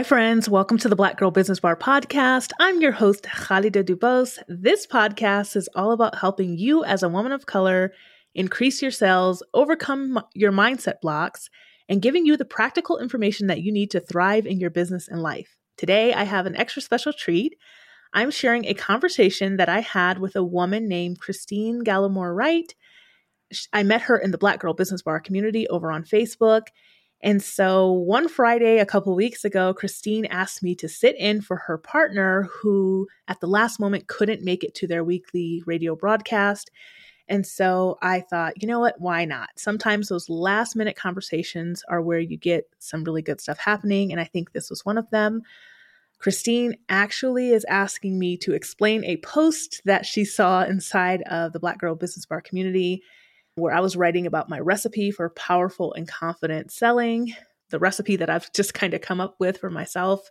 Hi friends, welcome to the Black Girl Business Bar podcast. I'm your host, Khalida DuBose. This podcast is all about helping you as a woman of color increase your sales, overcome your mindset blocks, and giving you the practical information that you need to thrive in your business and life. Today, I have an extra special treat. I'm sharing a conversation that I had with a woman named Christine Gallimore-Wright. I met her in the Black Girl Business Bar community over on Facebook. And so one Friday, a couple weeks ago, Christine asked me to sit in for her partner who at the last moment couldn't make it to their weekly radio broadcast. And so I thought, you know what, why not? Sometimes those last minute conversations are where you get some really good stuff happening. And I think this was one of them. Christine actually is asking me to explain a post that she saw inside of the Black Girl Business Bar community where I was writing about my recipe for powerful and confident selling, the recipe that I've just kind of come up with for myself,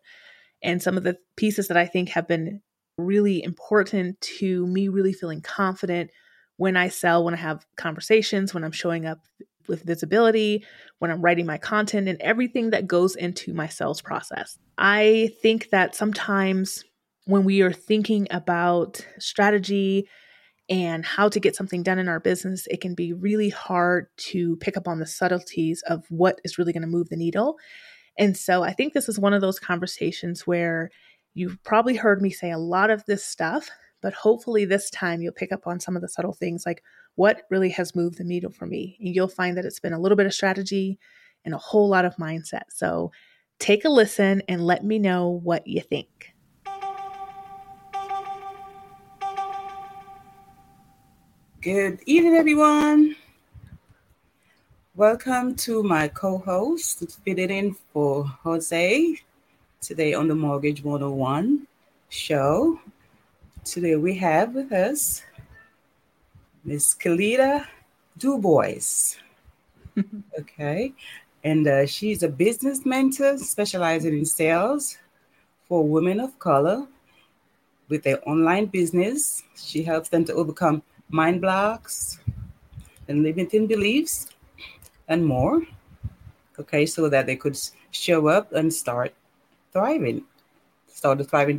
and some of the pieces that I think have been really important to me really feeling confident when I sell, when I have conversations, when I'm showing up with visibility, when I'm writing my content, and everything that goes into my sales process. I think that sometimes when we are thinking about strategy and how to get something done in our business, it can be really hard to pick up on the subtleties of what is really going to move the needle. And so I think this is one of those conversations where you've probably heard me say a lot of this stuff, but hopefully this time you'll pick up on some of the subtle things like what really has moved the needle for me. And you'll find that it's been a little bit of strategy and a whole lot of mindset. So take a listen and let me know what you think. Good evening, everyone. Welcome to my co-host, fitted in for Jose today on the Mortgage 101 show. Today we have with us Miss Khalida DuBose. Okay. And she's a business mentor specializing in sales for women of color with their online business. She helps them to overcome mind blocks and limiting beliefs and more, okay, so that they could show up and start thriving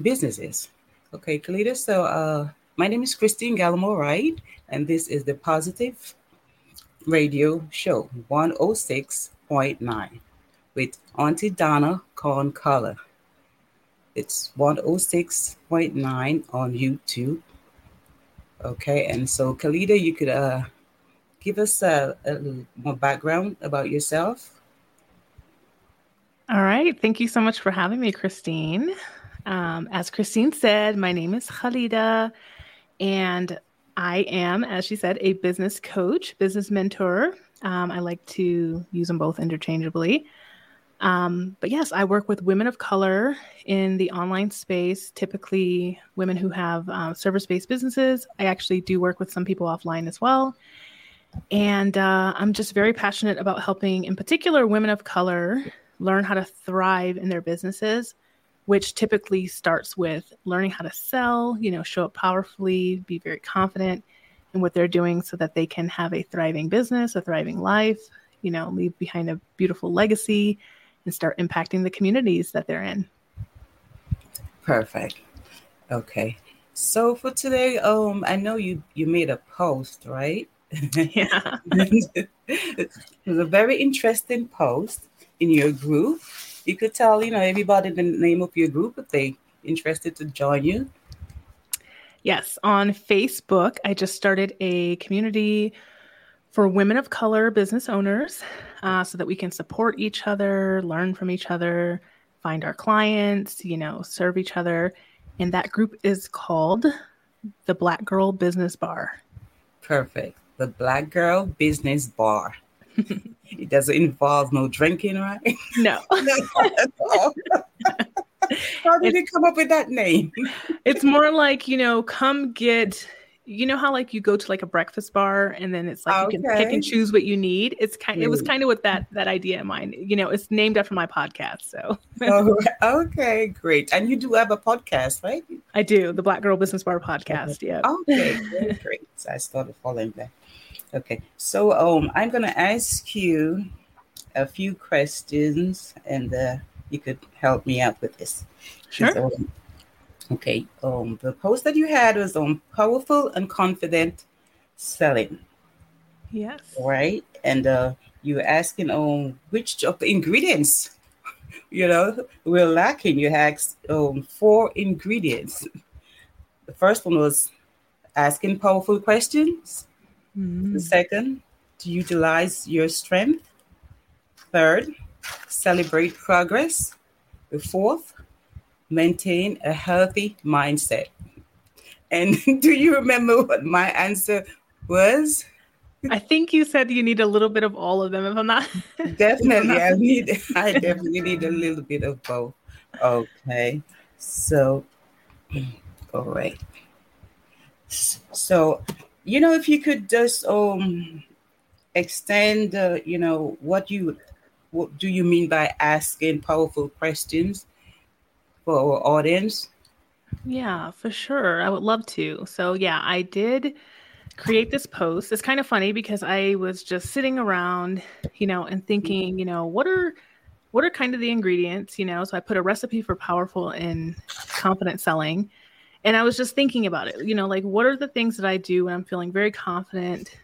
businesses. Okay, Khalida, so my name is Christine Gallimore-Wright, and this is the Positive Radio Show 106.9 with Auntie Donna Corn Collar. It's 106.9 on YouTube. Okay, and so Khalida, you could give us a little more background about yourself. All right, thank you so much for having me, Christine. As Christine said, my name is Khalida, and I am, as she said, a business coach, business mentor. I like to use them both interchangeably. But yes, I work with women of color in the online space, typically women who have service-based businesses. I actually do work with some people offline as well. And I'm just very passionate about helping, in particular, women of color learn how to thrive in their businesses, which typically starts with learning how to sell, show up powerfully, be very confident in what they're doing so that they can have a thriving business, a thriving life, leave behind a beautiful legacy, and start impacting the communities that they're in. Perfect. Okay. So for today, I know you made a post, right? Yeah. It was a very interesting post in your group. You could tell, everybody the name of your group if they interested to join you. Yes. On Facebook, I just started a community for women of color business owners so that we can support each other, learn from each other, find our clients, serve each other. And that group is called the Black Girl Business Bar. Perfect. The Black Girl Business Bar. It doesn't involve no drinking, right? No. How did you come up with that name? It's more like, come get... You know how you go to a breakfast bar and then it's like you can pick and choose what you need. It was kind of with that idea in mind. It's named after my podcast. So okay, great. And you do have a podcast, right? I do, the Black Girl Business Bar podcast. Yeah. Okay, great. So I started following that. Okay, so I'm gonna ask you a few questions, and you could help me out with this. Sure. So, okay. The post that you had was on powerful and confident selling. Yes. Right. And you were asking on which of the ingredients, you know, we're lacking. You had four ingredients. The first one was asking powerful questions. Mm-hmm. The second, to utilize your strength. Third, celebrate progress. The fourth, maintain a healthy mindset. And do you remember what my answer was? I think you said you need a little bit of all of them. If I'm not definitely, I definitely need a little bit of both. Okay, so all right. So, you know, if you could just extend, you know, what do you mean by asking powerful questions for our audience? Yeah, for sure. I would love to. So, yeah, I did create this post. It's kind of funny because I was just sitting around, you know, and thinking, you know, what are kind of the ingredients, you know? So I put a recipe for powerful and confident selling. And I was just thinking about it, you know, like, what are the things that I do when I'm feeling very confident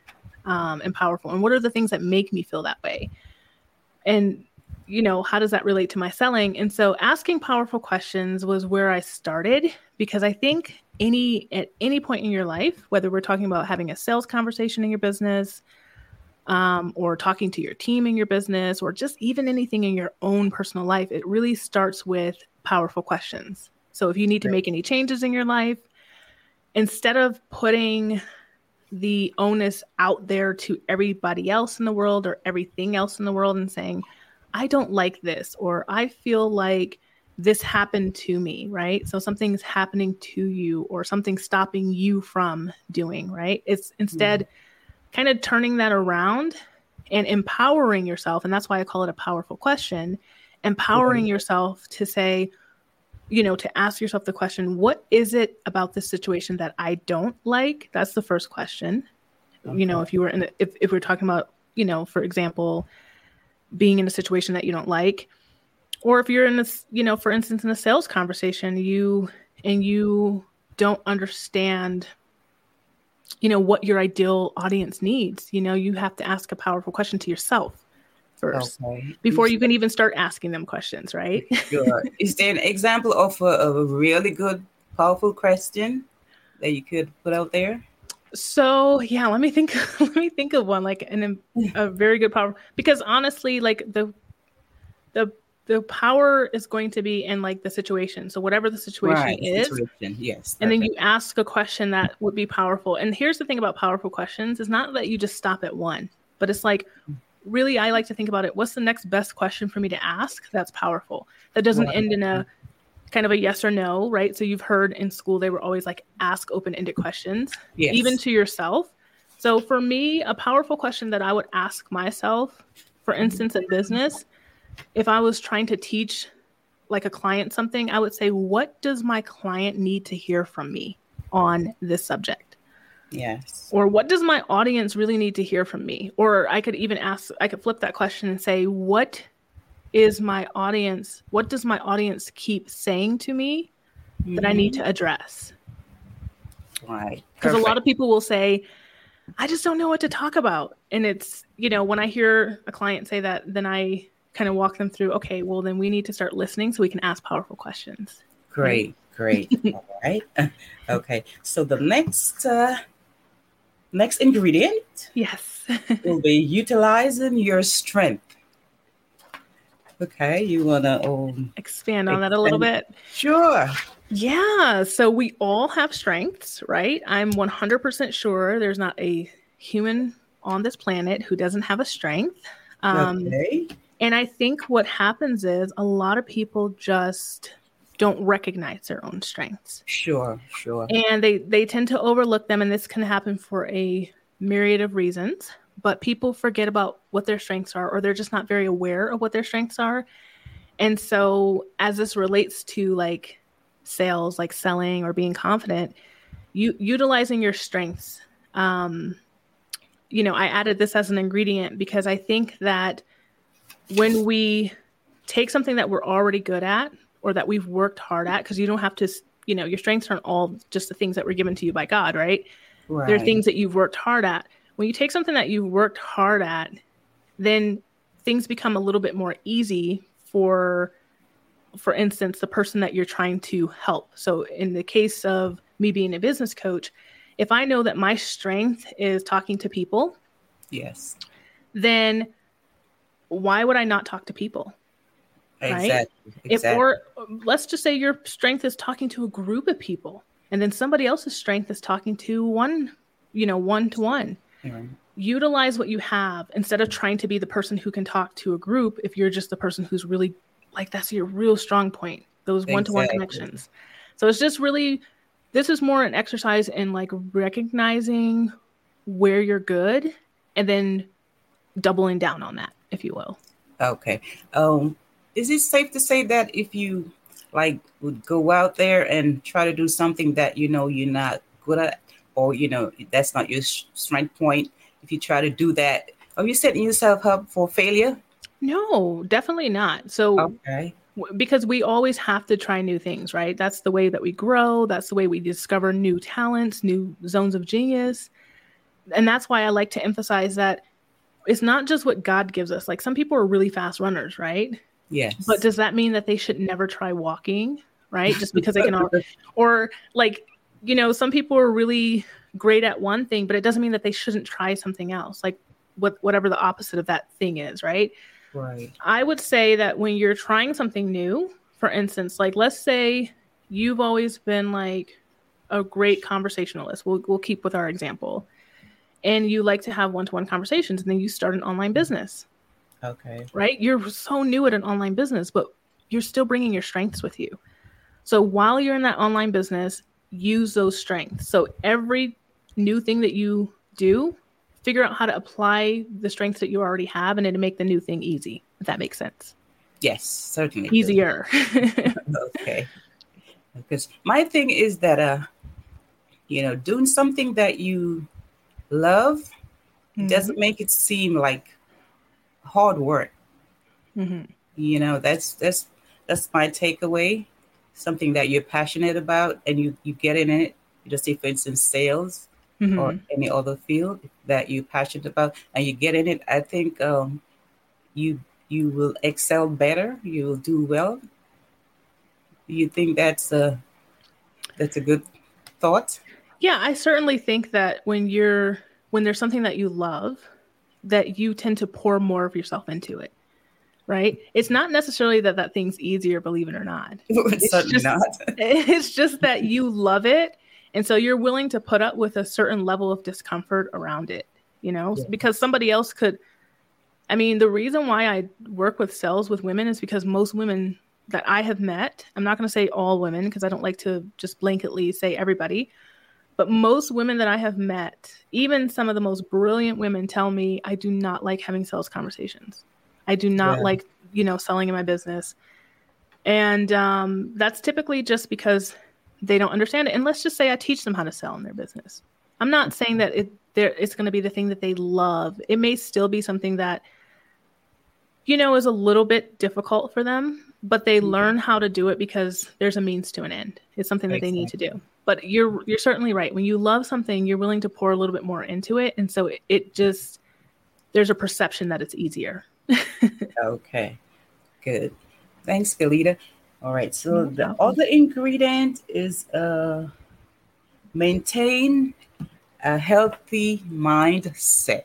and powerful? And what are the things that make me feel that way? And, you know, how does that relate to my selling? And so asking powerful questions was where I started, because I think at any point in your life, whether we're talking about having a sales conversation in your business, or talking to your team in your business, or just even anything in your own personal life, it really starts with powerful questions. So if you need to make any changes in your life, instead of putting the onus out there to everybody else in the world or everything else in the world and saying, I don't like this, or I feel like this happened to me, right? So something's happening to you or something's stopping you from doing, right? It's instead kind of turning that around and empowering yourself. And that's why I call it a powerful question, empowering yourself to say, you know, to ask yourself the question, what is it about this situation that I don't like? That's the first question. Okay. You know, if you were in, if we're talking about, you know, for example, being in a situation that you don't like, or if you're in this, you know, for instance, in a sales conversation, you don't understand, you know, what your ideal audience needs, you know, you have to ask a powerful question to yourself first, before you can even start asking them questions, right? Sure. Is there an example of a really good, powerful question that you could put out there? So yeah, let me think of one, like a very good power, because honestly, like the power is going to be in like the situation. So whatever the situation is, yes. And then you ask a question that would be powerful. And here's the thing about powerful questions, is not that you just stop at one, but it's like, really, I like to think about it. What's the next best question for me to ask? That's powerful. That doesn't end in a kind of a yes or no, right? So you've heard in school, they were always like, ask open-ended questions, even to yourself. So for me, a powerful question that I would ask myself, for instance, in business, if I was trying to teach like a client something, I would say, what does my client need to hear from me on this subject? Yes. Or what does my audience really need to hear from me? Or I could flip that question and say, what does my audience keep saying to me that I need to address? Right. Because a lot of people will say, I just don't know what to talk about. And it's, you know, when I hear a client say that, then I kind of walk them through, okay, well, then we need to start listening so we can ask powerful questions. Great. All right. Okay. So the next ingredient, yes, will be utilizing your strength. Okay, you want to expand on that a little bit? Sure. Yeah. So we all have strengths, right? I'm 100% sure there's not a human on this planet who doesn't have a strength. Okay. And I think what happens is a lot of people just don't recognize their own strengths. Sure. And they tend to overlook them. And this can happen for a myriad of reasons, but people forget about what their strengths are, or they're just not very aware of what their strengths are. And so as this relates to like sales, like selling or being confident, utilizing your strengths. You know, I added this as an ingredient because I think that when we take something that we're already good at or that we've worked hard at, because you don't have to, you know, your strengths aren't all just the things that were given to you by God, right? There are things that you've worked hard at. When you take something that you've worked hard at, then things become a little bit more easy for instance, the person that you're trying to help. So in the case of me being a business coach, if I know that my strength is talking to people, yes, then why would I not talk to people? Exactly. Right? Exactly. Or let's just say your strength is talking to a group of people, and then somebody else's strength is talking to one-to-one. Mm-hmm. Utilize what you have instead of trying to be the person who can talk to a group. If you're just the person who's really like, that's your real strong point, those one-to-one connections. So it's just really, this is more an exercise in like recognizing where you're good and then doubling down on that, if you will. Okay. Is it safe to say that if you like would go out there and try to do something that, you know, you're not good at, or, you know, that's not your strength point, if you try to do that, are you setting yourself up for failure? No, definitely not. So, because we always have to try new things, right? That's the way that we grow. That's the way we discover new talents, new zones of genius. And that's why I like to emphasize that it's not just what God gives us. Like, some people are really fast runners, right? Yes. But does that mean that they should never try walking, right? Just because they can all, or like, you know, some people are really great at one thing, but it doesn't mean that they shouldn't try something else. Like whatever the opposite of that thing is, right? Right. I would say that when you're trying something new, for instance, like let's say you've always been like a great conversationalist. We'll keep with our example. And you like to have one-to-one conversations, and then you start an online business. Okay. Right? You're so new at an online business, but you're still bringing your strengths with you. So while you're in that online business, use those strengths. So every new thing that you do, figure out how to apply the strengths that you already have, and then to make the new thing easy, if that makes sense. Yes, certainly. Easier. Okay. Because my thing is that, you know, doing something that you love doesn't make it seem like hard work. Mm-hmm. You know, that's my takeaway. Something that you're passionate about and you get in it. You just say, for instance, sales. Mm-hmm. Or any other field that you're passionate about, and you get in it, I think you will excel better. You will do well. You think that's a good thought? Yeah, I certainly think that when there's something that you love, that you tend to pour more of yourself into it. Right? It's not necessarily that thing's easier, believe it or not. It's just that you love it. And so you're willing to put up with a certain level of discomfort around it, you know, because somebody else could. I mean, the reason why I work with sales with women is because most women that I have met, I'm not going to say all women because I don't like to just blanketly say everybody, but most women that I have met, even some of the most brilliant women, tell me, I do not like having sales conversations. I do not like, you know, selling in my business. And that's typically just because they don't understand it. And let's just say I teach them how to sell in their business. I'm not saying that it's going to be the thing that they love. It may still be something that, you know, is a little bit difficult for them, but they learn how to do it because there's a means to an end. It's something that they need to do. But you're certainly right. When you love something, you're willing to pour a little bit more into it. And so it just, there's a perception that it's easier. Okay, good. Thanks, Khalida. All right, so the other ingredient is maintain a healthy mindset.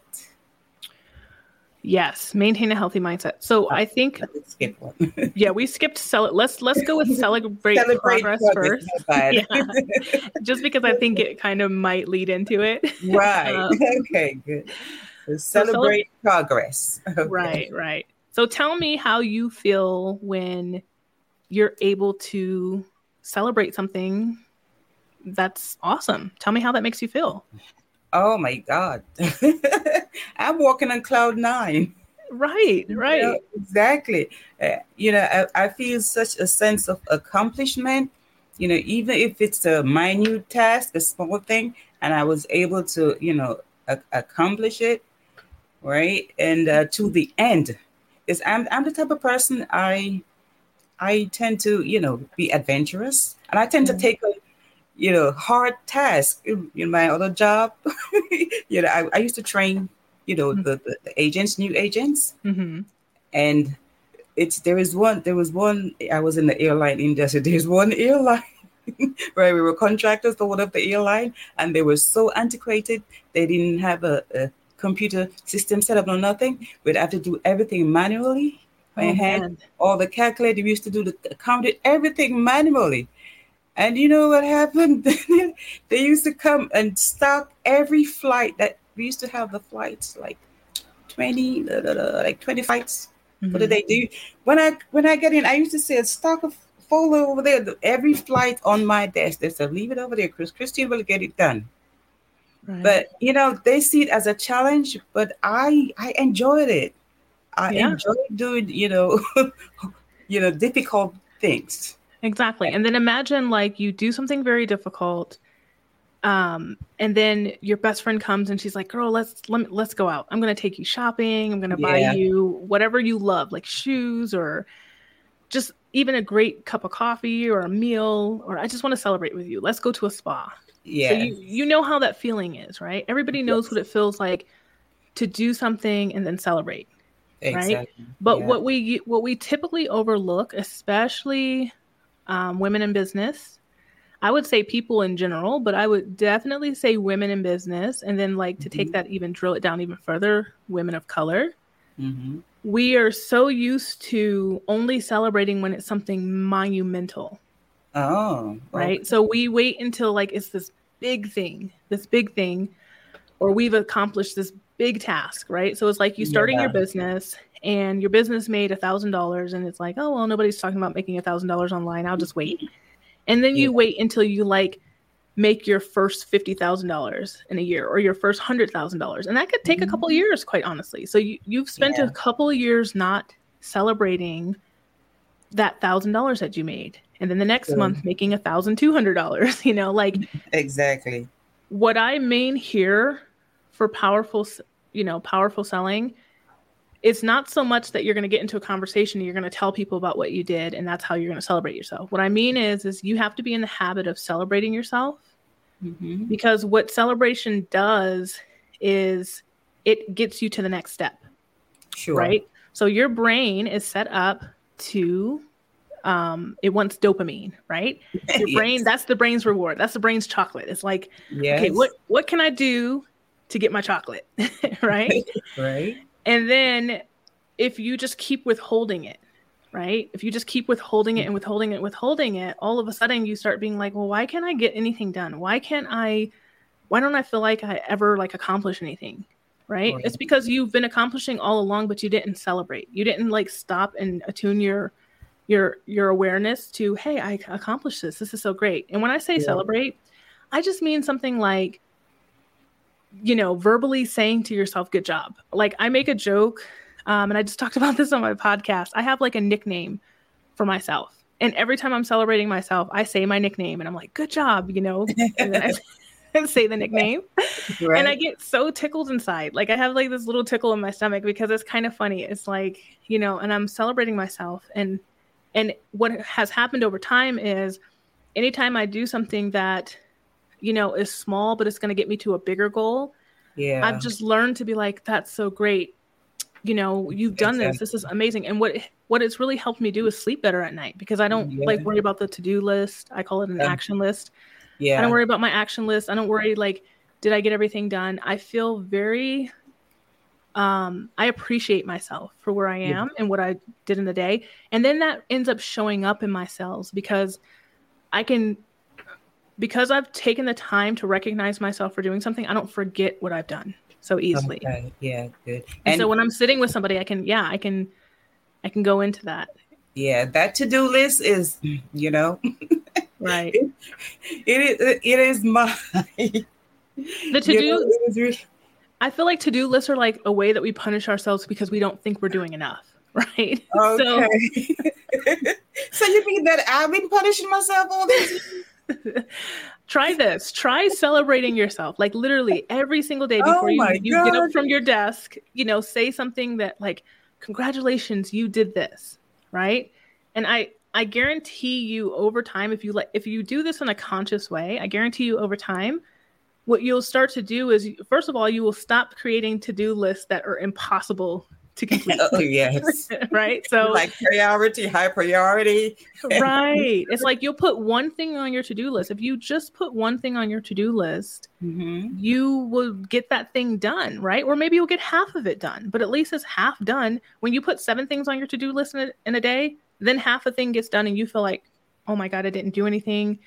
Yes, maintain a healthy mindset. So I think we skipped celebrate. Let's go with celebrate progress first. Yeah. Just because I think it kind of might lead into it. Right. Okay, good. So celebrate progress. Okay. Right. So tell me how you feel when you're able to celebrate something that's awesome. Tell me how that makes you feel. Oh my God. I'm walking on cloud nine. Right. You know, exactly. You know, I feel such a sense of accomplishment, you know, even if it's a minute task, a small thing, and I was able to, you know, accomplish it. Right. And to the end. because I'm the type of person, I tend to, be adventurous, and I tend to take on, hard tasks in my other job. I used to train, the agents, new agents, and there was one, I was in the airline industry. There's one airline where we were contractors for one of the airline, and they were so antiquated. They didn't have a computer system set up or nothing. We'd have to do everything manually. I had all the calculator. We used to do the counted everything manually. And you know what happened? They used to come and stop every flight. That we used to have the flights, like 20 flights. Mm-hmm. What did they do? When I get in, I used to see a stock of folder over there. Every flight on my desk. They said, leave it over there, Christine will get it done. Right. But, they see it as a challenge, but I enjoyed it. I enjoy doing, difficult things. Exactly. And then imagine you do something very difficult. And then your best friend comes and she's like, girl, let's go out. I'm going to take you shopping. I'm going to buy you whatever you love, like shoes or just even a great cup of coffee or a meal, or I just want to celebrate with you. Let's go to a spa. Yeah. So you know how that feeling is, right? Everybody knows what it feels like to do something and then celebrate. Exactly. Right. But what we typically overlook, especially women in business, I would say people in general, but I would definitely say women in business. And then to take that, even drill it down even further, women of color. Mm-hmm. We are so used to only celebrating when it's something monumental. Oh, right. Okay. So we wait until it's this big thing, or we've accomplished this big task, right? So it's you starting your business and your business made $1,000, and it's like, oh, well, nobody's talking about making $1,000 online. I'll just wait. And then you wait until you make your first $50,000 in a year or your first $100,000. And that could take a couple of years, quite honestly. So you've spent a couple of years not celebrating that $1,000 that you made. And then the next month making $1,200, Exactly. What I mean here for powerful selling, it's not so much that you're going to get into a conversation and you're going to tell people about what you did and that's how you're going to celebrate yourself. What I mean is you have to be in the habit of celebrating yourself, because what celebration does is it gets you to the next step. Sure. Right? So your brain is set up to, it wants dopamine, right? Your brain, that's the brain's reward. That's the brain's chocolate. It's okay, what can I do to get my chocolate? Right? Right. And then if you just keep withholding it, right? If you just keep withholding it and withholding it, and withholding it, all of a sudden you start being like, well, why can't I get anything done? Why don't I feel like I ever accomplish anything, right? It's because you've been accomplishing all along, but you didn't celebrate. You didn't stop and attune your awareness to, hey, I accomplished this. This is so great. And when I say celebrate, I just mean something verbally saying to yourself, good job. I make a joke, and I just talked about this on my podcast. I have a nickname for myself. And every time I'm celebrating myself, I say my nickname and I'm like, good job, and then I say the nickname. Right. And I get so tickled inside. I have this little tickle in my stomach because it's kind of funny. It's and I'm celebrating myself. And what has happened over time is anytime I do something that is small, but it's going to get me to a bigger goal. Yeah. I've just learned to be that's so great. You've done this. This is amazing. And what it's really helped me do is sleep better at night because I don't worry about the to-do list. I call it an action list. Yeah. I don't worry about my action list. I don't worry, did I get everything done? I feel very, I appreciate myself for where I am and what I did in the day. And then that ends up showing up in my sales because because I've taken the time to recognize myself for doing something, I don't forget what I've done so easily. Okay. Yeah, good. And so when I'm sitting with somebody, I can go into that. Yeah, that to-do list is, right. It is my the to-do. I feel like to-do lists are a way that we punish ourselves because we don't think we're doing enough. Right. Okay. So you mean that I've been punishing myself all these years? Try this. Try celebrating yourself. Literally every single day before you get up from your desk, say something that congratulations, you did this, right? And I guarantee you over time, if you do this in a conscious way, I guarantee you over time, what you'll start to do is, first of all, you will stop creating to-do lists that are impossible to complete. Oh, yes. Right? So like priority, high priority. Right. It's like you'll put one thing on your to-do list. If you just put one thing on your to-do list, mm-hmm. you will get that thing done, right? Or maybe you'll get half of it done, but at least it's half done. When you put 7 things on your to-do list in a day, then half a thing gets done and you feel like, oh my God, I didn't do anything.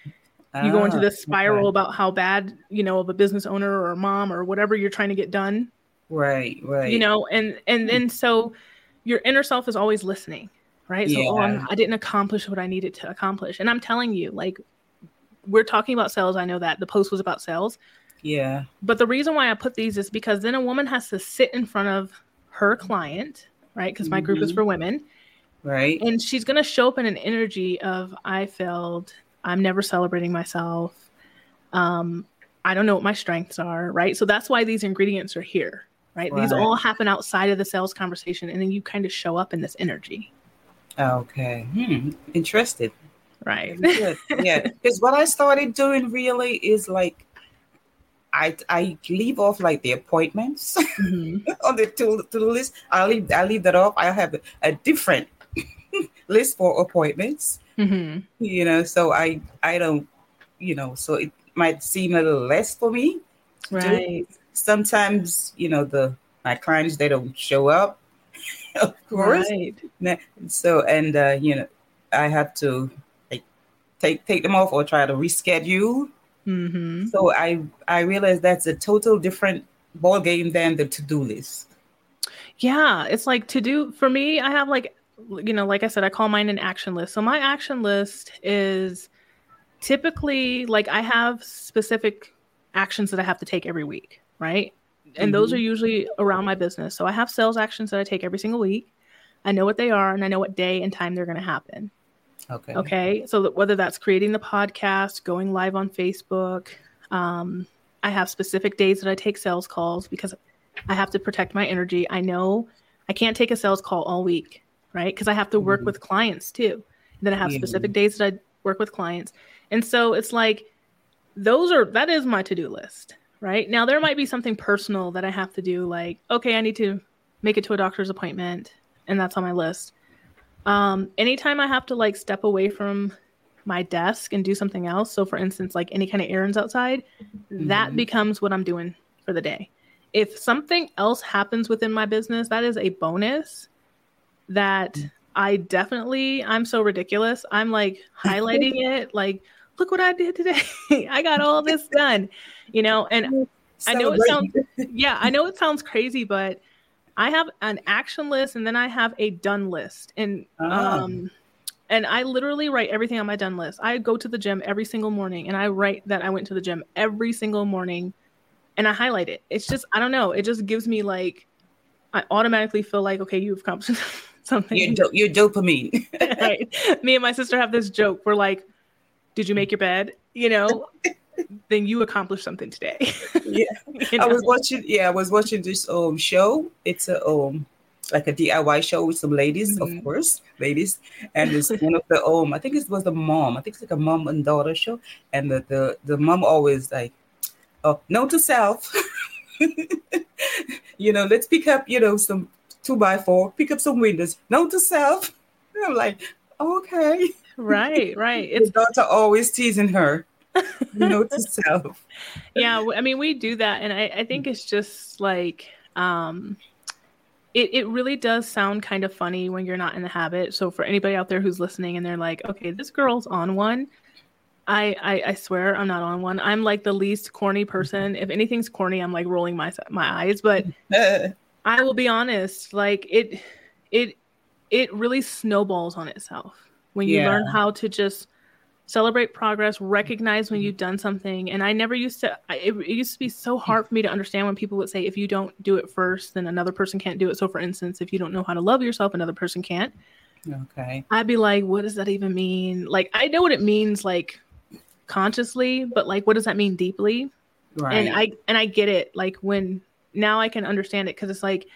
You go into this spiral about how bad, of a business owner or a mom or whatever you're trying to get done. Right. And then so your inner self is always listening, right? Yeah. So I didn't accomplish what I needed to accomplish. And I'm telling you, like, we're talking about sales. I know that the post was about sales. Yeah. But the reason why I put these is because then a woman has to sit in front of her client, right? Because my group is for women. Right. And she's going to show up in an energy of, I failed. I'm never celebrating myself. I don't know what my strengths are, right? So that's why these ingredients are here, right? These all happen outside of the sales conversation, and then you kind of show up in this energy. Okay. Interested. Right. Good. Yeah. Because what I started doing really is like, I leave off like the appointments on the to-do list. I leave that off. I have a different list for appointments. Mm-hmm. So I don't, so it might seem a little less for me. Right. Sometimes, my clients, they don't show up, of course. Right. So, and, I have to like take them off or try to reschedule. Mm-hmm. So I realized that's a total different ball game than the to-do list. Yeah. It's like to-do for me, I have like, like I said, I call mine an action list. So my action list is typically like I have specific actions that I have to take every week, right? And those are usually around my business. So I have sales actions that I take every single week. I know what they are and I know what day and time they're going to happen. Okay. So that whether that's creating the podcast, going live on Facebook, I have specific days that I take sales calls because I have to protect my energy. I know I can't take a sales call all week. Right? Because I have to work with clients too. And then I have specific days that I work with clients. And so it's like, that is my to-do list, right? Now there might be something personal that I have to do. Like, okay, I need to make it to a doctor's appointment. And that's on my list. Anytime I have to like step away from my desk and do something else. So for instance, like any kind of errands outside, that becomes what I'm doing for the day. If something else happens within my business, that is a bonus that I'm so ridiculous. I'm like highlighting it. Like, look what I did today. I got all this done, and I know it sounds crazy, but I have an action list and then I have a done list. And, and I literally write everything on my done list. I go to the gym every single morning and I write that I went to the gym every single morning and I highlight it. It's just, I don't know. It just gives me like, I automatically feel like, okay, you've accomplished something. You're dopamine. Right. Me and my sister have this joke. We're like, did you make your bed? Then you accomplished something today. Yeah. I was watching this show. It's a like a DIY show with some ladies, of course, ladies. And it's one of the I think it was the mom. I think it's like a mom and daughter show. And the mom always like, oh, note to self. Let's pick up, some 2x4, pick up some windows. Note to self. And I'm like, okay. Right. It's daughter always teasing her. Note to self. Yeah. I mean, we do that. And I think it's just like, it really does sound kind of funny when you're not in the habit. So for anybody out there who's listening and they're like, okay, this girl's on one. I swear I'm not on one. I'm like the least corny person. If anything's corny, I'm like rolling my eyes. But I will be honest, like it really snowballs on itself when you learn how to just celebrate progress, recognize when you've done something. And I never used to. It used to be so hard for me to understand when people would say, if you don't do it first, then another person can't do it. So, for instance, if you don't know how to love yourself, another person can't. Okay. I'd be like, what does that even mean? Like, I know what it means, like, consciously, but like, what does that mean deeply? Right. And I get it. Like, when now I can understand it because it's like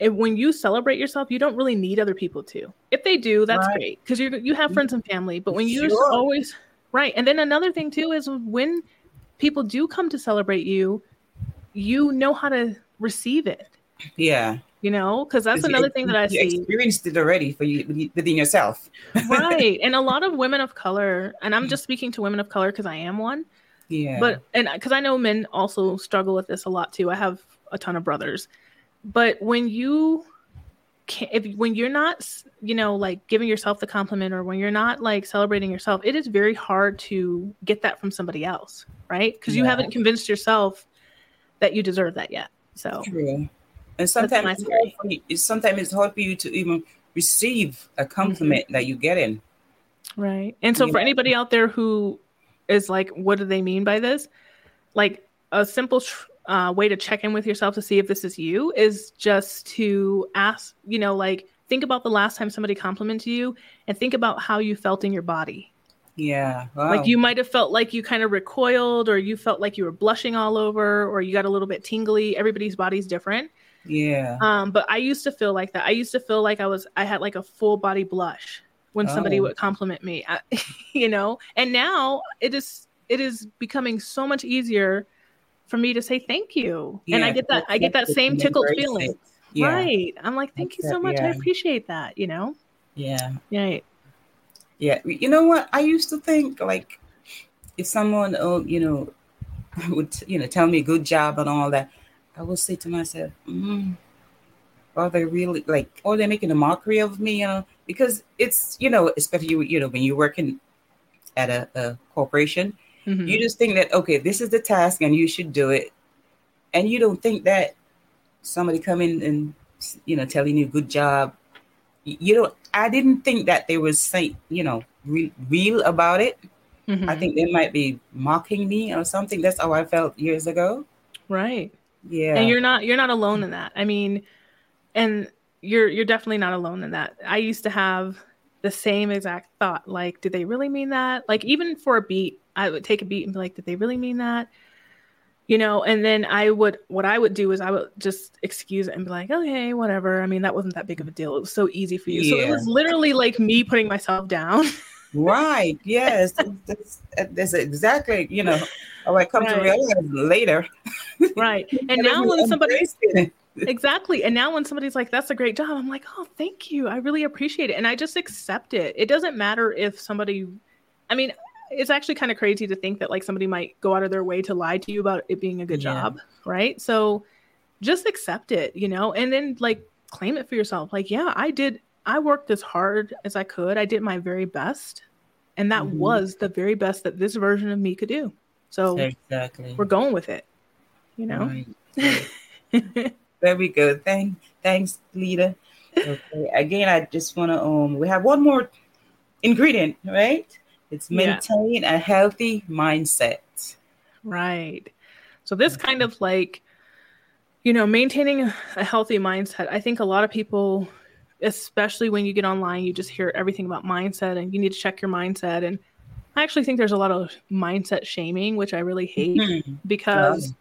And when you celebrate yourself, you don't really need other people to. If they do, that's right. Great, because you have friends and family. But when you're always right. And then another thing, too, is when people do come to celebrate you, you know how to receive it. Yeah. You know, because that's another thing that I see. You experienced it already for you within yourself. Right. And a lot of women of color, and I'm just speaking to women of color because I am one. Yeah. But because I know men also struggle with this a lot, too. I have a ton of brothers. But when you're not, you know, like giving yourself the compliment, or when you're not like celebrating yourself, it is very hard to get that from somebody else, right? Because you haven't convinced yourself that you deserve that yet. So true. And sometimes it's hard for you to even receive a compliment that you get in. Right. And so for anybody out there who is like, what do they mean by this? Like a simple way to check in with yourself to see if this is you is just to ask, you know, like think about the last time somebody complimented you and think about how you felt in your body. Yeah. Wow. Like you might have felt like you kind of recoiled, or you felt like you were blushing all over, or you got a little bit tingly. Everybody's body's different. Yeah. But I used to feel like that. I used to feel like I had like a full body blush when somebody would compliment me, you know, and now it is becoming so much easier for me to say thank you. Yeah, and I get that same tickled feeling. Yeah. Right. I'm like, thank you so much. Yeah. I appreciate that, you know? Yeah. Right. Yeah. You know what? I used to think like if someone, you know, would, you know, tell me good job and all that, I would say to myself, are they really like, are they making a mockery of me? You know, because it's, you know, especially, you know, when you're working at a corporation, you just think that, okay, this is the task and you should do it. And you don't think that somebody coming and, you know, telling you good job. You know, I didn't think that they were saying, you know, real about it. Mm-hmm. I think they might be mocking me or something. That's how I felt years ago. Right. Yeah. And you're not alone in that. I mean, and you're definitely not alone in that. I used to have the same exact thought. Like, did they really mean that? Like, even for a beat, I would take a beat and be like, did they really mean that? You know, and then what I would do is I would just excuse it and be like, okay, whatever. I mean, that wasn't that big of a deal. It was so easy for you. Yeah. So it was literally like me putting myself down. Right. Yes. That's exactly, you know, how I come to realize later. Right. And now when somebody's exactly. And now when somebody's like, that's a great job, I'm like, oh, thank you. I really appreciate it. And I just accept it. It doesn't matter if somebody, I mean, it's actually kind of crazy to think that like somebody might go out of their way to lie to you about it being a good job. Right. So just accept it, you know, and then like claim it for yourself. Like, yeah, I worked as hard as I could. I did my very best. And that was the very best that this version of me could do. So we're going with it, you know? Right. Very good. Thanks, Khalida. Okay. Again, I just want to, we have one more ingredient, right? It's maintain a healthy mindset. Right. So this kind of like, you know, maintaining a healthy mindset. I think a lot of people, especially when you get online, you just hear everything about mindset and you need to check your mindset. And I actually think there's a lot of mindset shaming, which I really hate because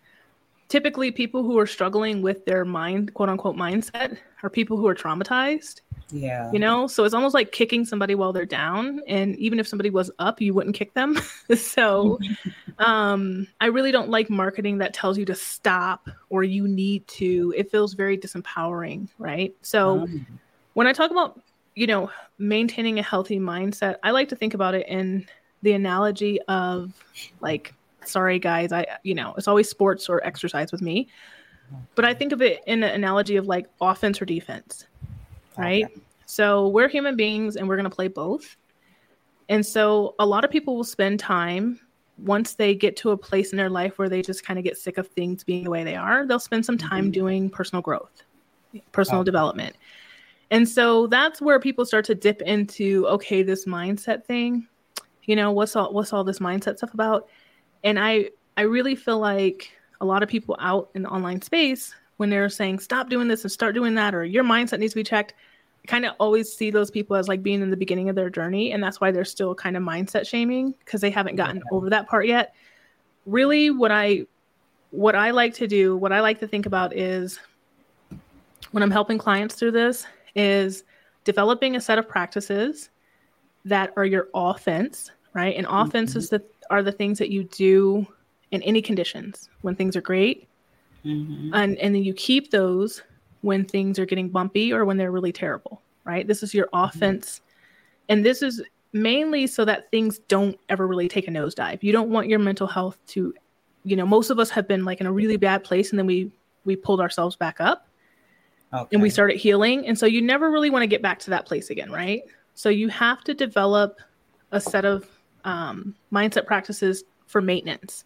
typically people who are struggling with their mind, quote unquote, mindset are people who are traumatized. Yeah. You know, so it's almost like kicking somebody while they're down. And even if somebody was up, you wouldn't kick them. So I really don't like marketing that tells you to stop or you need to. It feels very disempowering. Right. So when I talk about, you know, maintaining a healthy mindset, I like to think about it in the analogy of like, sorry, guys, you know, it's always sports or exercise with me. But I think of it in the analogy of like offense or defense. Right. Okay. So we're human beings and we're going to play both. And so a lot of people will spend time once they get to a place in their life where they just kind of get sick of things being the way they are. They'll spend some time doing personal growth, personal development. And so that's where people start to dip into, okay, this mindset thing, you know, what's all this mindset stuff about? And I really feel like a lot of people out in the online space, when they're saying, stop doing this and start doing that, or your mindset needs to be checked, I kind of always see those people as like being in the beginning of their journey. And that's why they're still kind of mindset shaming because they haven't gotten over that part yet. Really, what I like to do, what I like to think about is when I'm helping clients through this is developing a set of practices that are your offense, right? And offense is are the things that you do in any conditions when things are great. Mm-hmm. And then you keep those when things are getting bumpy or when they're really terrible, right? This is your offense. Mm-hmm. And this is mainly so that things don't ever really take a nosedive. You don't want your mental health to, you know, most of us have been like in a really bad place and then we pulled ourselves back up. Okay. And we started healing. And so you never really want to get back to that place again, right? So you have to develop a set of mindset practices for maintenance.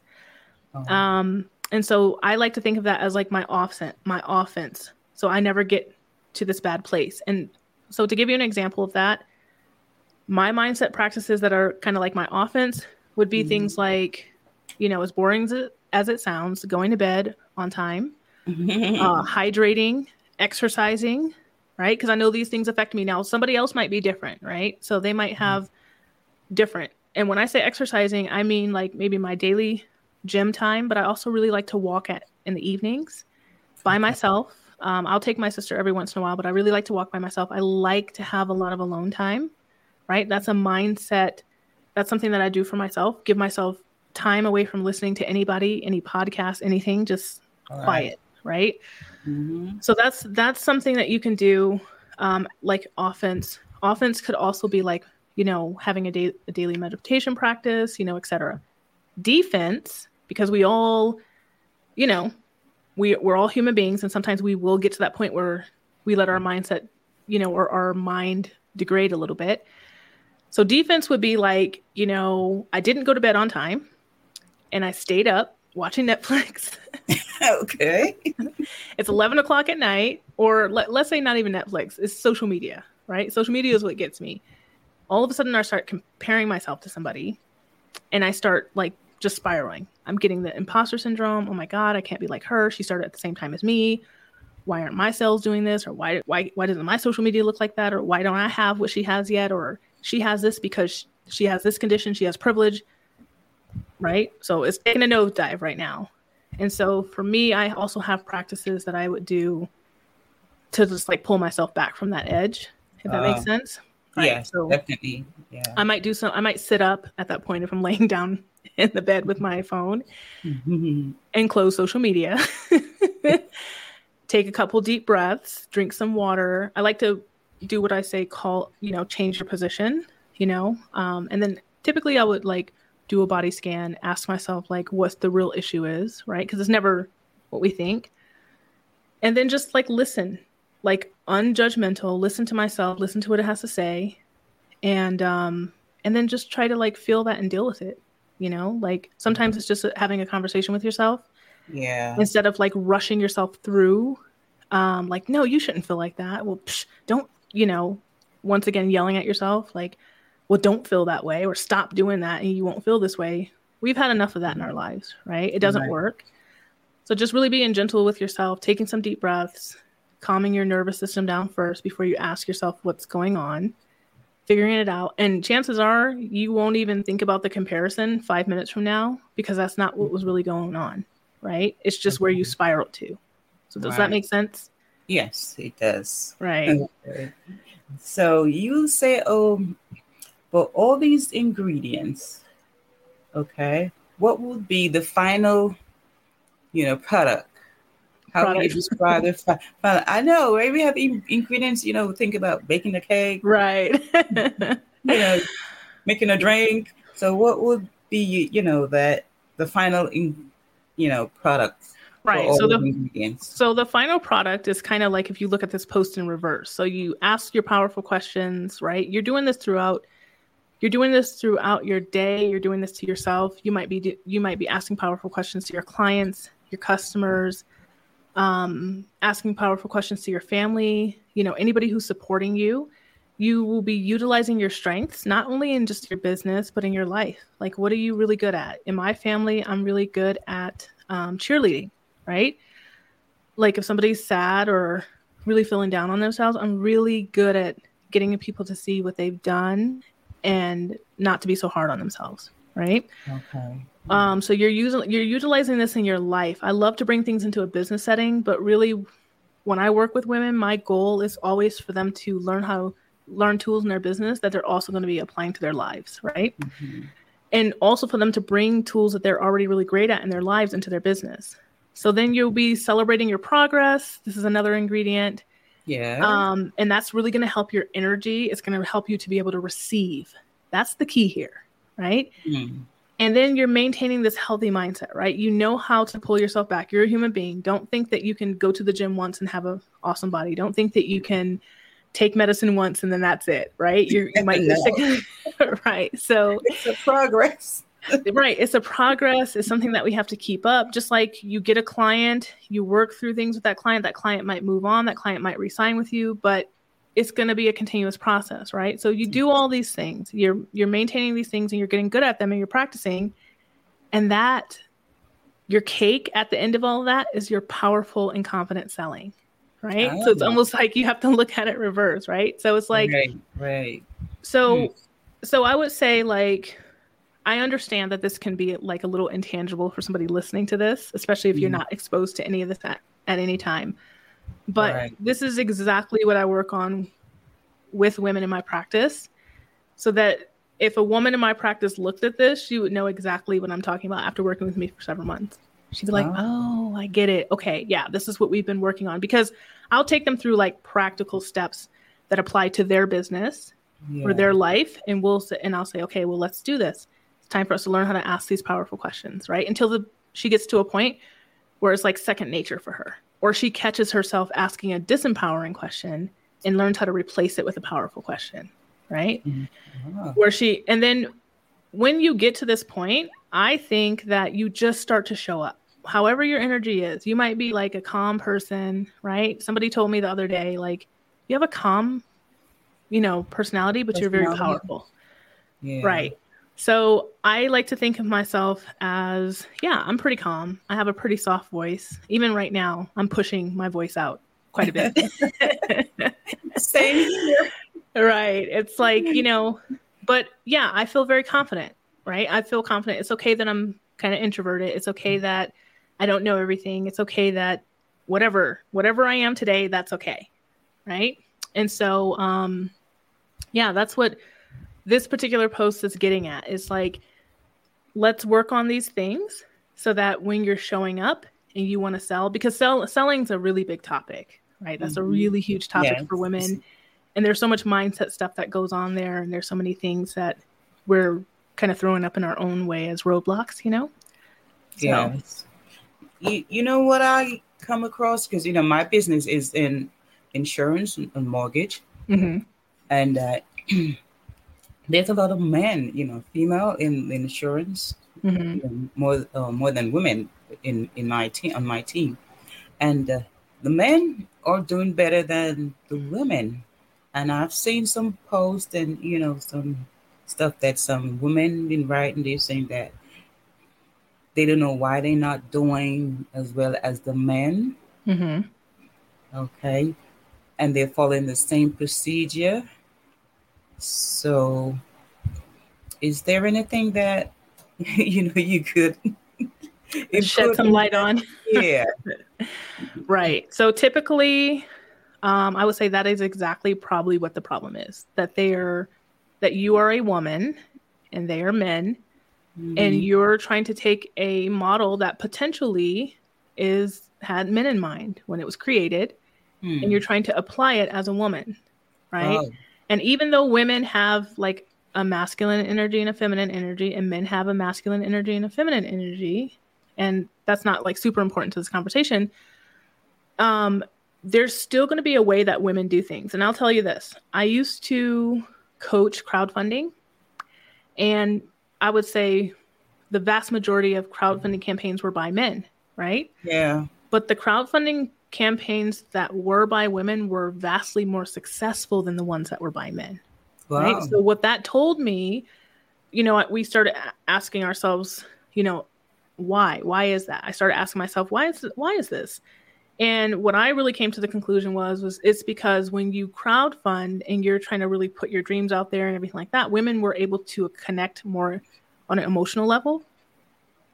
Uh-huh. And so I like to think of that as like my offense. So I never get to this bad place. And so to give you an example of that, my mindset practices that are kind of like my offense would be things like, you know, as boring as it sounds, going to bed on time, hydrating, exercising, right? Because I know these things affect me now. Somebody else might be different, right? So they might have different. And when I say exercising, I mean like maybe my daily gym time, but I also really like to walk in the evenings by myself. I'll take my sister every once in a while, but I really like to walk by myself. I like to have a lot of alone time, right? That's a mindset. That's something that I do for myself. Give myself time away from listening to anybody, any podcast, anything, just quiet, right? Mm-hmm. So that's something that you can do, like offense. Offense could also be like, you know, having a daily meditation practice, you know, et cetera. Defense, because we all, you know, we're all human beings, and sometimes we will get to that point where we let our mindset, you know, or our mind degrade a little bit. So defense would be like, you know, I didn't go to bed on time and I stayed up watching Netflix. Okay. It's 11 o'clock at night, or let's say not even Netflix, it's social media, right? Social media is what gets me. All of a sudden I start comparing myself to somebody and I start like just spiraling. I'm getting the imposter syndrome. Oh my God, I can't be like her. She started at the same time as me. Why aren't my sales doing this? Or why doesn't my social media look like that? Or why don't I have what she has yet? Or she has this because she has this condition. She has privilege, right? So it's taking a nosedive right now. And so for me, I also have practices that I would do to just like pull myself back from that edge, if that makes sense. Right? Yeah, so definitely. Yeah. I might sit up at that point if I'm laying down in the bed with my phone and close social media. Take a couple deep breaths, drink some water. I like to do what I say, change your position, you know? And then typically I would like do a body scan, ask myself like what's the real issue is, right? Because it's never what we think. And then just like listen, like unjudgmental, listen to myself, listen to what it has to say. And then just try to like feel that and deal with it. You know, like sometimes it's just having a conversation with yourself. Yeah. Instead of like rushing yourself through, like, no, you shouldn't feel like that. Well, don't, you know, once again, yelling at yourself, like, well, don't feel that way, or stop doing that and you won't feel this way. We've had enough of that in our lives, right? It doesn't work. So just really being gentle with yourself, taking some deep breaths, calming your nervous system down first before you ask yourself what's going on, figuring it out. And chances are you won't even think about the comparison 5 minutes from now, because that's not what was really going on, right? It's just where you spiraled to. So does that make sense? Yes, it does. Right. Okay. So you say, but all these ingredients, okay, what would be the final, you know, product? How do you describe the final? I know, right? We have ingredients, you know, think about baking a cake. Right. You know, making a drink. So what would be, you know, that the final, you know, product? Right. So the final product is kind of like if you look at this post in reverse. So you ask your powerful questions, right? You're doing this throughout your day. You're doing this to yourself. You might be asking powerful questions to your clients, your customers, asking powerful questions to your family, you know, anybody who's supporting you. You will be utilizing your strengths, not only in just your business, but in your life. Like, what are you really good at? In my family, I'm really good at cheerleading, right? Like if somebody's sad or really feeling down on themselves, I'm really good at getting people to see what they've done and not to be so hard on themselves, right? Okay. So you're utilizing this in your life. I love to bring things into a business setting, but really When I work with women, my goal is always for them to learn tools in their business that they're also going to be applying to their lives, right? Mm-hmm. And also for them to bring tools that they're already really great at in their lives into their business. So then you'll be celebrating your progress. This is another ingredient. Yeah. And that's really going to help your energy. It's going to help you to be able to receive. That's the key here, right? Mm. And then you're maintaining this healthy mindset, right? You know how to pull yourself back. You're a human being. Don't think that you can go to the gym once and have an awesome body. Don't think that you can take medicine once and then that's it, right? You might be sick. Right. So it's a progress. Right. It's a progress. It's something that we have to keep up. Just like you get a client, you work through things with that client might move on, that client might re-sign with you, but it's going to be a continuous process, right? So you do all these things, you're maintaining these things and you're getting good at them and you're practicing. And that your cake at the end of all of that is your powerful and confident selling, right? So it's almost like you have to look at it reverse, right? So it's like, right. So I would say, like, I understand that this can be like a little intangible for somebody listening to this, especially if you're not exposed to any of this at any time. But this is exactly what I work on with women in my practice, so that if a woman in my practice looked at this, she would know exactly what I'm talking about after working with me for several months. She'd be like, oh, I get it. Okay, yeah, this is what we've been working on. Because I'll take them through like practical steps that apply to their business or their life. And I'll say, okay, well, let's do this. It's time for us to learn how to ask these powerful questions, right? Until she gets to a point where it's like second nature for her. Or she catches herself asking a disempowering question and learns how to replace it with a powerful question, right? Mm-hmm. And then when you get to this point, I think that you just start to show up. However your energy is, you might be like a calm person, right? Somebody told me the other day, like, you have a calm, personality, but you're very powerful, right? So I like to think of myself as, I'm pretty calm. I have a pretty soft voice. Even right now, I'm pushing my voice out quite a bit. Same here. Right. It's like, but yeah, I feel very confident, right? I feel confident. It's okay that I'm kind of introverted. It's okay that I don't know everything. It's okay that whatever I am today, that's okay. Right. And so, that's what this particular post is getting at. It's like, let's work on these things so that when you're showing up and you want to sell, because selling's a really big topic, right? That's a really huge topic for women. And there's so much mindset stuff that goes on there. And there's so many things that we're kind of throwing up in our own way as roadblocks, So. Yes. You know what I come across? Because, my business is in insurance and mortgage. Mm-hmm. And, there's a lot of men, female in insurance, more than women in my team, on my team. And the men are doing better than the women. And I've seen some posts and, some stuff that some women been writing. They're saying that they don't know why they're not doing as well as the men. Mm-hmm. Okay. And they're following the same procedure. So is there anything that, you could shed some light on? Yeah. Right. So typically, I would say that is exactly probably what the problem is, that you are a woman and they are men, and you're trying to take a model that potentially had men in mind when it was created, and you're trying to apply it as a woman, right? Oh. And even though women have like a masculine energy and a feminine energy, and men have a masculine energy and a feminine energy, and that's not like super important to this conversation, there's still going to be a way that women do things. And I'll tell you this, I used to coach crowdfunding, and I would say the vast majority of crowdfunding campaigns were by men, right? Yeah. But the crowdfunding campaigns that were by women were vastly more successful than the ones that were by men. Wow. Right? So what that told me, we started asking ourselves, why? Why is that? I started asking myself, why is this? And what I really came to the conclusion was it's because when you crowdfund and you're trying to really put your dreams out there and everything like that, women were able to connect more on an emotional level.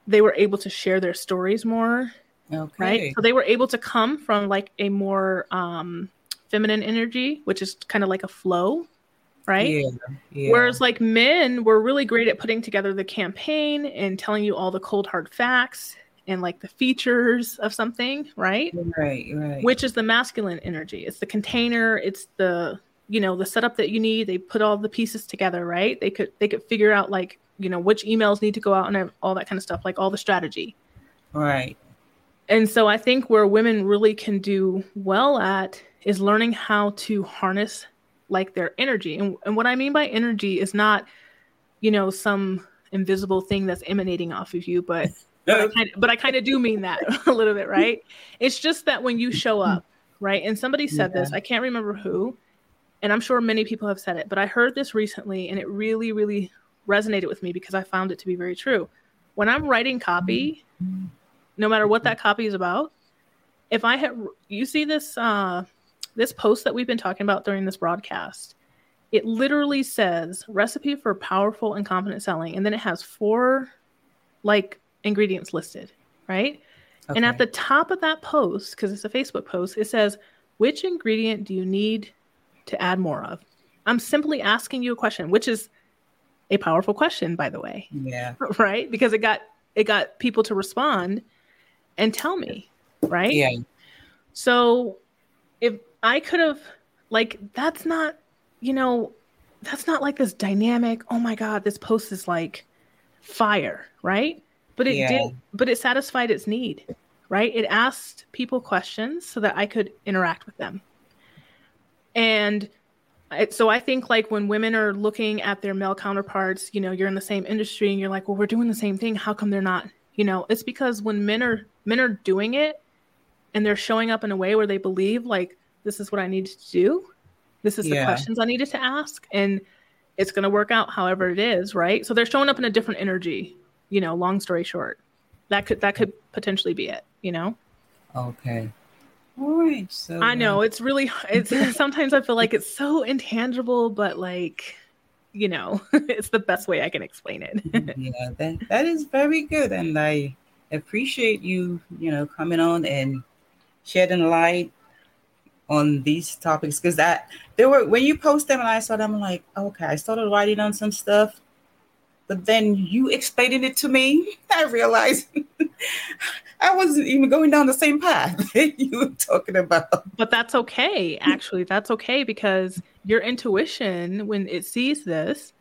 They were able to share their stories more. Okay. Right. So they were able to come from like a more feminine energy, which is kind of like a flow. Right. Yeah. Whereas like men were really great at putting together the campaign and telling you all the cold hard facts and like the features of something. Right. Right. Which is the masculine energy. It's the container. It's the, you know, the setup that you need. They put all the pieces together. Right. They could figure out like, you know, which emails need to go out and all that kind of stuff, like all the strategy. Right. And so I think where women really can do well at is learning how to harness like their energy. And what I mean by energy is not, you know, some invisible thing that's emanating off of you, but I kind of do mean that a little bit, right? It's just that when you show up, right? And somebody said this, I can't remember who, and I'm sure many people have said it, but I heard this recently and it really, really resonated with me because I found it to be very true. When I'm writing copy, no matter what that copy is about, if I have, you see this, this post that we've been talking about during this broadcast, it literally says recipe for powerful and confident selling. And then it has 4 like ingredients listed, right? Okay. And at the top of that post, cause it's a Facebook post, it says, which ingredient do you need to add more of? I'm simply asking you a question, which is a powerful question, by the way. Yeah. Right. Because it got people to respond and tell me, right? Yeah. So if I could have, like, that's not, you know, that's not like this dynamic, oh my God, this post is like fire, right? But it did, but it satisfied its need, right? It asked people questions so that I could interact with them. And so I think like when women are looking at their male counterparts, you know, you're in the same industry and you're like, well, we're doing the same thing. How come they're not? You know, it's because when men are doing it and they're showing up in a way where they believe like, this is what I needed to do. This is the questions I needed to ask. And it's going to work out however it is. Right. So they're showing up in a different energy, you know, long story short, that could potentially be it, you know? Okay. All right. So I know it's sometimes I feel like it's so intangible, but like, you know, it's the best way I can explain it. Yeah, that is very good. And I appreciate you, you know, coming on and shedding light on these topics. Cause when you post them and I saw them, I'm like, okay, I started writing on some stuff, but then you explaining it to me. I realized I wasn't even going down the same path that you were talking about. But that's okay. Actually, that's okay because your intuition, when it sees this,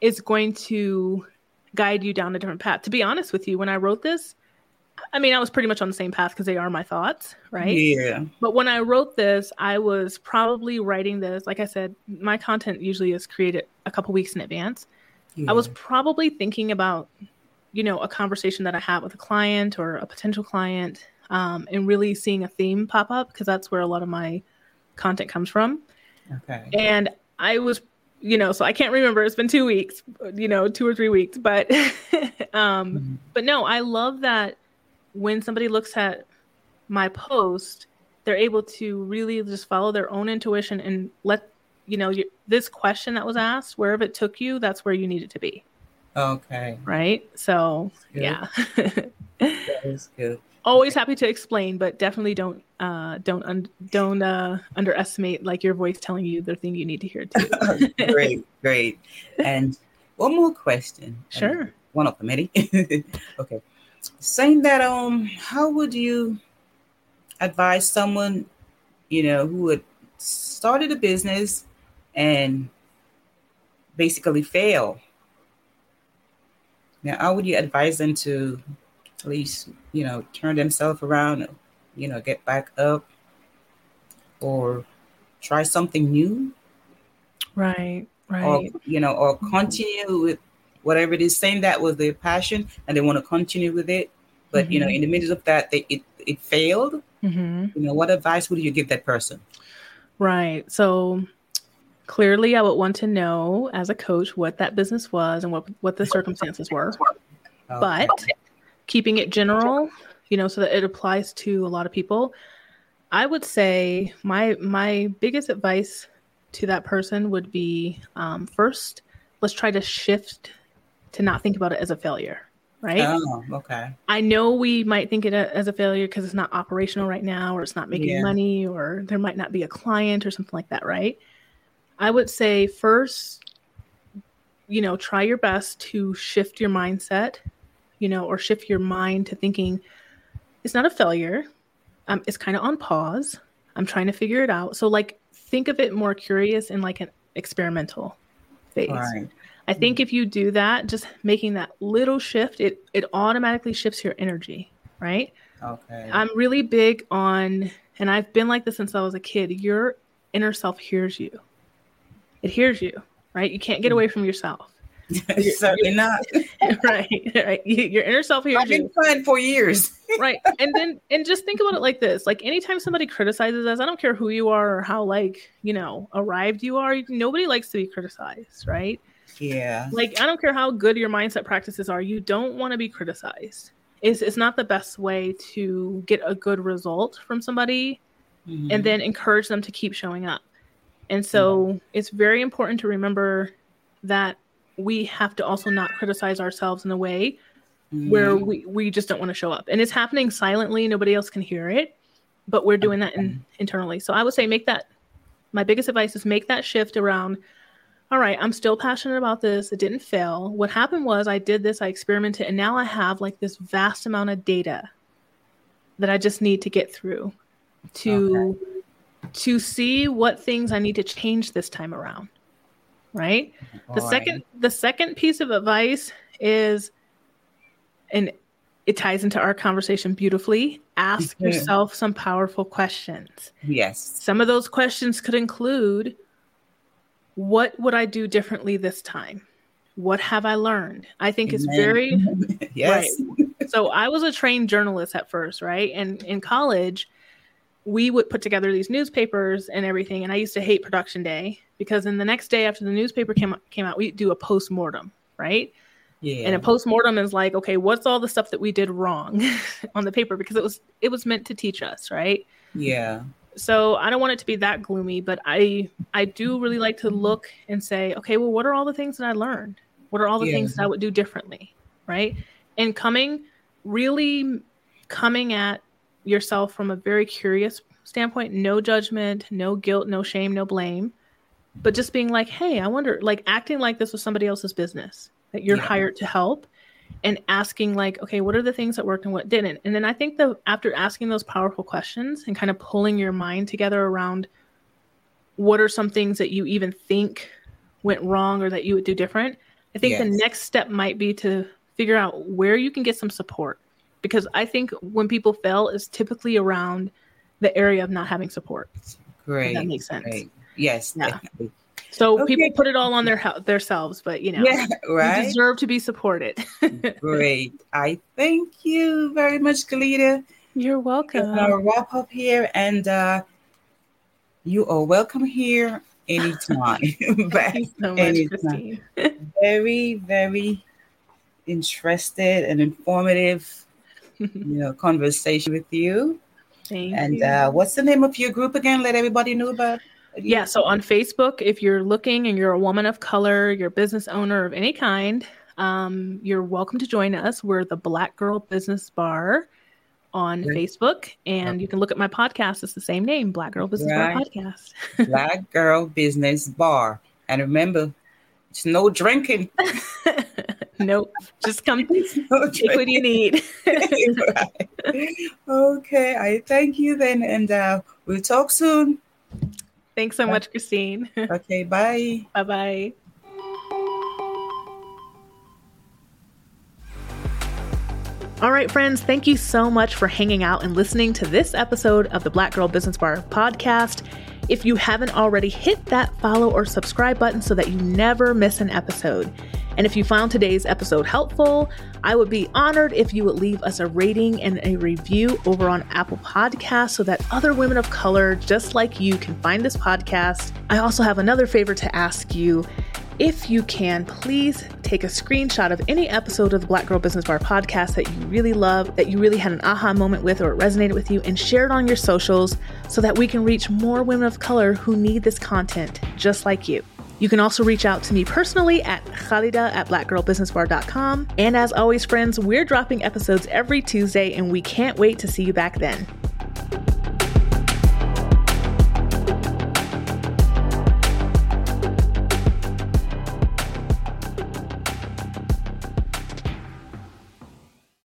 is going to guide you down a different path. To be honest with you, when I wrote this, I mean, I was pretty much on the same path because they are my thoughts, right? Yeah. But when I wrote this, I was probably writing this. Like I said, my content usually is created a couple weeks in advance. Yeah. I was probably thinking about, you know, a conversation that I had with a client or a potential client, and really seeing a theme pop up because that's where a lot of my content comes from. Okay. And I was, you know, so I can't remember. It's been 2 weeks, you know, 2 or 3 weeks. But but no, I love that when somebody looks at my post, they're able to really just follow their own intuition and let, you know, this question that was asked, wherever it took you, that's where you needed to be. Okay. Right. So yeah. That is good. Always happy to explain, but definitely don't underestimate like your voice telling you the thing you need to hear too. Great. And one more question. Sure. One of the many. Okay. Saying that, how would you advise someone, you know, who had started a business and basically failed? Now, how would you advise them to at least, you know, turn themselves around, you know, get back up or try something new? Right. Or continue with whatever it is, saying that was their passion and they want to continue with it. But, you know, in the midst of that, it failed. Mm-hmm. You know, what advice would you give that person? Right. So clearly, I would want to know as a coach what that business was and what the circumstances were, but keeping it general, you know, so that it applies to a lot of people. I would say my biggest advice to that person would be, first, let's try to shift to not think about it as a failure, right? Oh, okay. I know we might think it as a failure because it's not operational right now, or it's not making money, or there might not be a client or something like that, right? I would say first, you know, try your best to shift your mindset, you know, or shift your mind to thinking it's not a failure. It's kind of on pause. I'm trying to figure it out. So like, think of it more curious and like an experimental phase. Right. I think if you do that, just making that little shift, it automatically shifts your energy, right? Okay. I'm really big on, and I've been like this since I was a kid, your inner self hears you. It hears you, right? You can't get away from yourself. Certainly not. Right. Your inner self hears you. I've been trying for years. Right. And just think about it like this. Like anytime somebody criticizes us, I don't care who you are or how like, you know, arrived you are. Nobody likes to be criticized, right? Yeah. Like, I don't care how good your mindset practices are. You don't want to be criticized. It's not the best way to get a good result from somebody and then encourage them to keep showing up. And so it's very important to remember that we have to also not criticize ourselves in a way where we just don't want to show up. And it's happening silently. Nobody else can hear it, but we're doing that internally. So I would say make that, my biggest advice is make that shift around, all right, I'm still passionate about this. It didn't fail. What happened was I did this, I experimented, and now I have like this vast amount of data that I just need to get through to see what things I need to change this time around. Right. The second piece of advice is, and it ties into our conversation beautifully, ask yourself some powerful questions. Yes. Some of those questions could include, what would I do differently this time? What have I learned? I think it's very right. So I was a trained journalist at first, right? And in college, we would put together these newspapers and everything. And I used to hate production day because then the next day after the newspaper came out, we'd do a postmortem, right? Yeah. And a postmortem is like, okay, what's all the stuff that we did wrong on the paper? Because it was meant to teach us, right? Yeah. So I don't want it to be that gloomy, but I do really like to look and say, okay, well, what are all the things that I learned? What are all the things that I would do differently, right? And coming at yourself from a very curious standpoint, no judgment, no guilt, no shame, no blame, but just being like, hey, I wonder, like acting like this was somebody else's business that you're hired to help, and asking like, okay, what are the things that worked and what didn't? And then I think after asking those powerful questions and kind of pulling your mind together around what are some things that you even think went wrong or that you would do different, I think the next step might be to figure out where you can get some support. Because I think when people fail is typically around the area of not having support. Great. That makes sense. Great. Yes. Yeah. Definitely. So people put it all on theirselves, but you know, you deserve to be supported. Great. I thank you very much, Khalida. You're welcome. I'll wrap up here, and you are welcome here anytime. Thank you so much, anytime. Christine. Very, very interested and informative. You know, conversation with you. Thank you. And what's the name of your group again? Let everybody know about it. Yeah. So on Facebook, if you're looking and you're a woman of color, you're a business owner of any kind, you're welcome to join us. We're the Black Girl Business Bar on Facebook. And you can look at my podcast. It's the same name, Black Girl Business Bar Podcast. Black Girl Business Bar. And remember, it's no drinking. Nope. Just come take what you need. Okay. I thank you then. And we'll talk soon. Thanks so much, Christine. Okay. Bye. Bye-bye. All right, friends. Thank you so much for hanging out and listening to this episode of the Black Girl Business Bar podcast. If you haven't already, hit that follow or subscribe button so that you never miss an episode. And if you found today's episode helpful, I would be honored if you would leave us a rating and a review over on Apple Podcasts so that other women of color just like you can find this podcast. I also have another favor to ask you. If you can, please take a screenshot of any episode of the Black Girl Business Bar podcast that you really love, that you really had an aha moment with, or it resonated with you, and share it on your socials so that we can reach more women of color who need this content just like you. You can also reach out to me personally at khalida@blackgirlbusinessbar.com. And as always, friends, we're dropping episodes every Tuesday, and we can't wait to see you back then.